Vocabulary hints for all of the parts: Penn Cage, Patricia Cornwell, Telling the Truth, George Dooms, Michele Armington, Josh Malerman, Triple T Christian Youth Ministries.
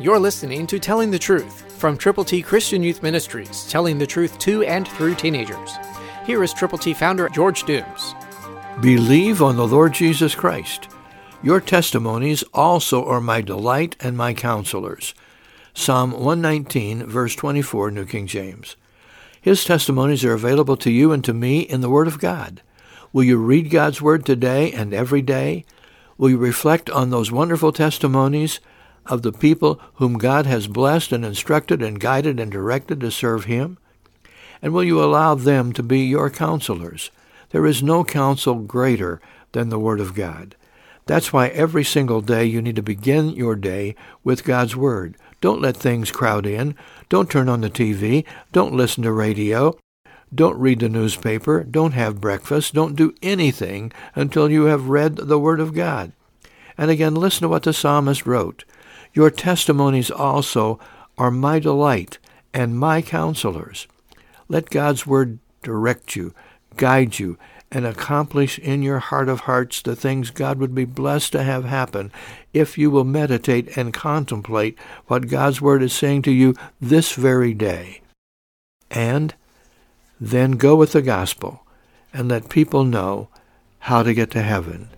You're listening to Telling the Truth from Triple T Christian Youth Ministries, telling the truth to and through teenagers. Here is Triple T founder George Dooms. Believe on the Lord Jesus Christ. Your testimonies also are my delight and my counselors. Psalm 119, verse 24, New King James. His testimonies are available to you and to me in the Word of God. Will you read God's Word today and every day? Will you reflect on those wonderful testimonies of the people whom God has blessed and instructed and guided and directed to serve Him? And will you allow them to be your counselors? There is no counsel greater than the Word of God. That's why every single day you need to begin your day with God's Word. Don't let things crowd in. Don't turn on the TV. Don't listen to radio. Don't read the newspaper. Don't have breakfast. Don't do anything until you have read the Word of God. And again, listen to what the psalmist wrote. Your testimonies also are my delight and my counselors. Let God's Word direct you, guide you, and accomplish in your heart of hearts the things God would be blessed to have happen if you will meditate and contemplate what God's Word is saying to you this very day. And then go with the gospel and let people know how to get to heaven.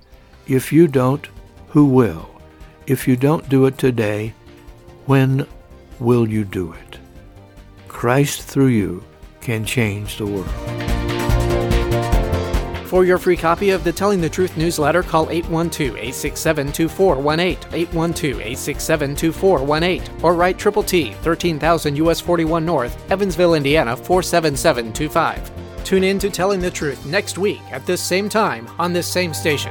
If you don't, who will? If you don't do it today, when will you do it? Christ through you can change the world. For your free copy of the Telling the Truth newsletter, call 812-867-2418, 812-867-2418, or write Triple T, 13,000 U.S. 41 North, Evansville, Indiana, 47725. Tune in to Telling the Truth next week at this same time on this same station.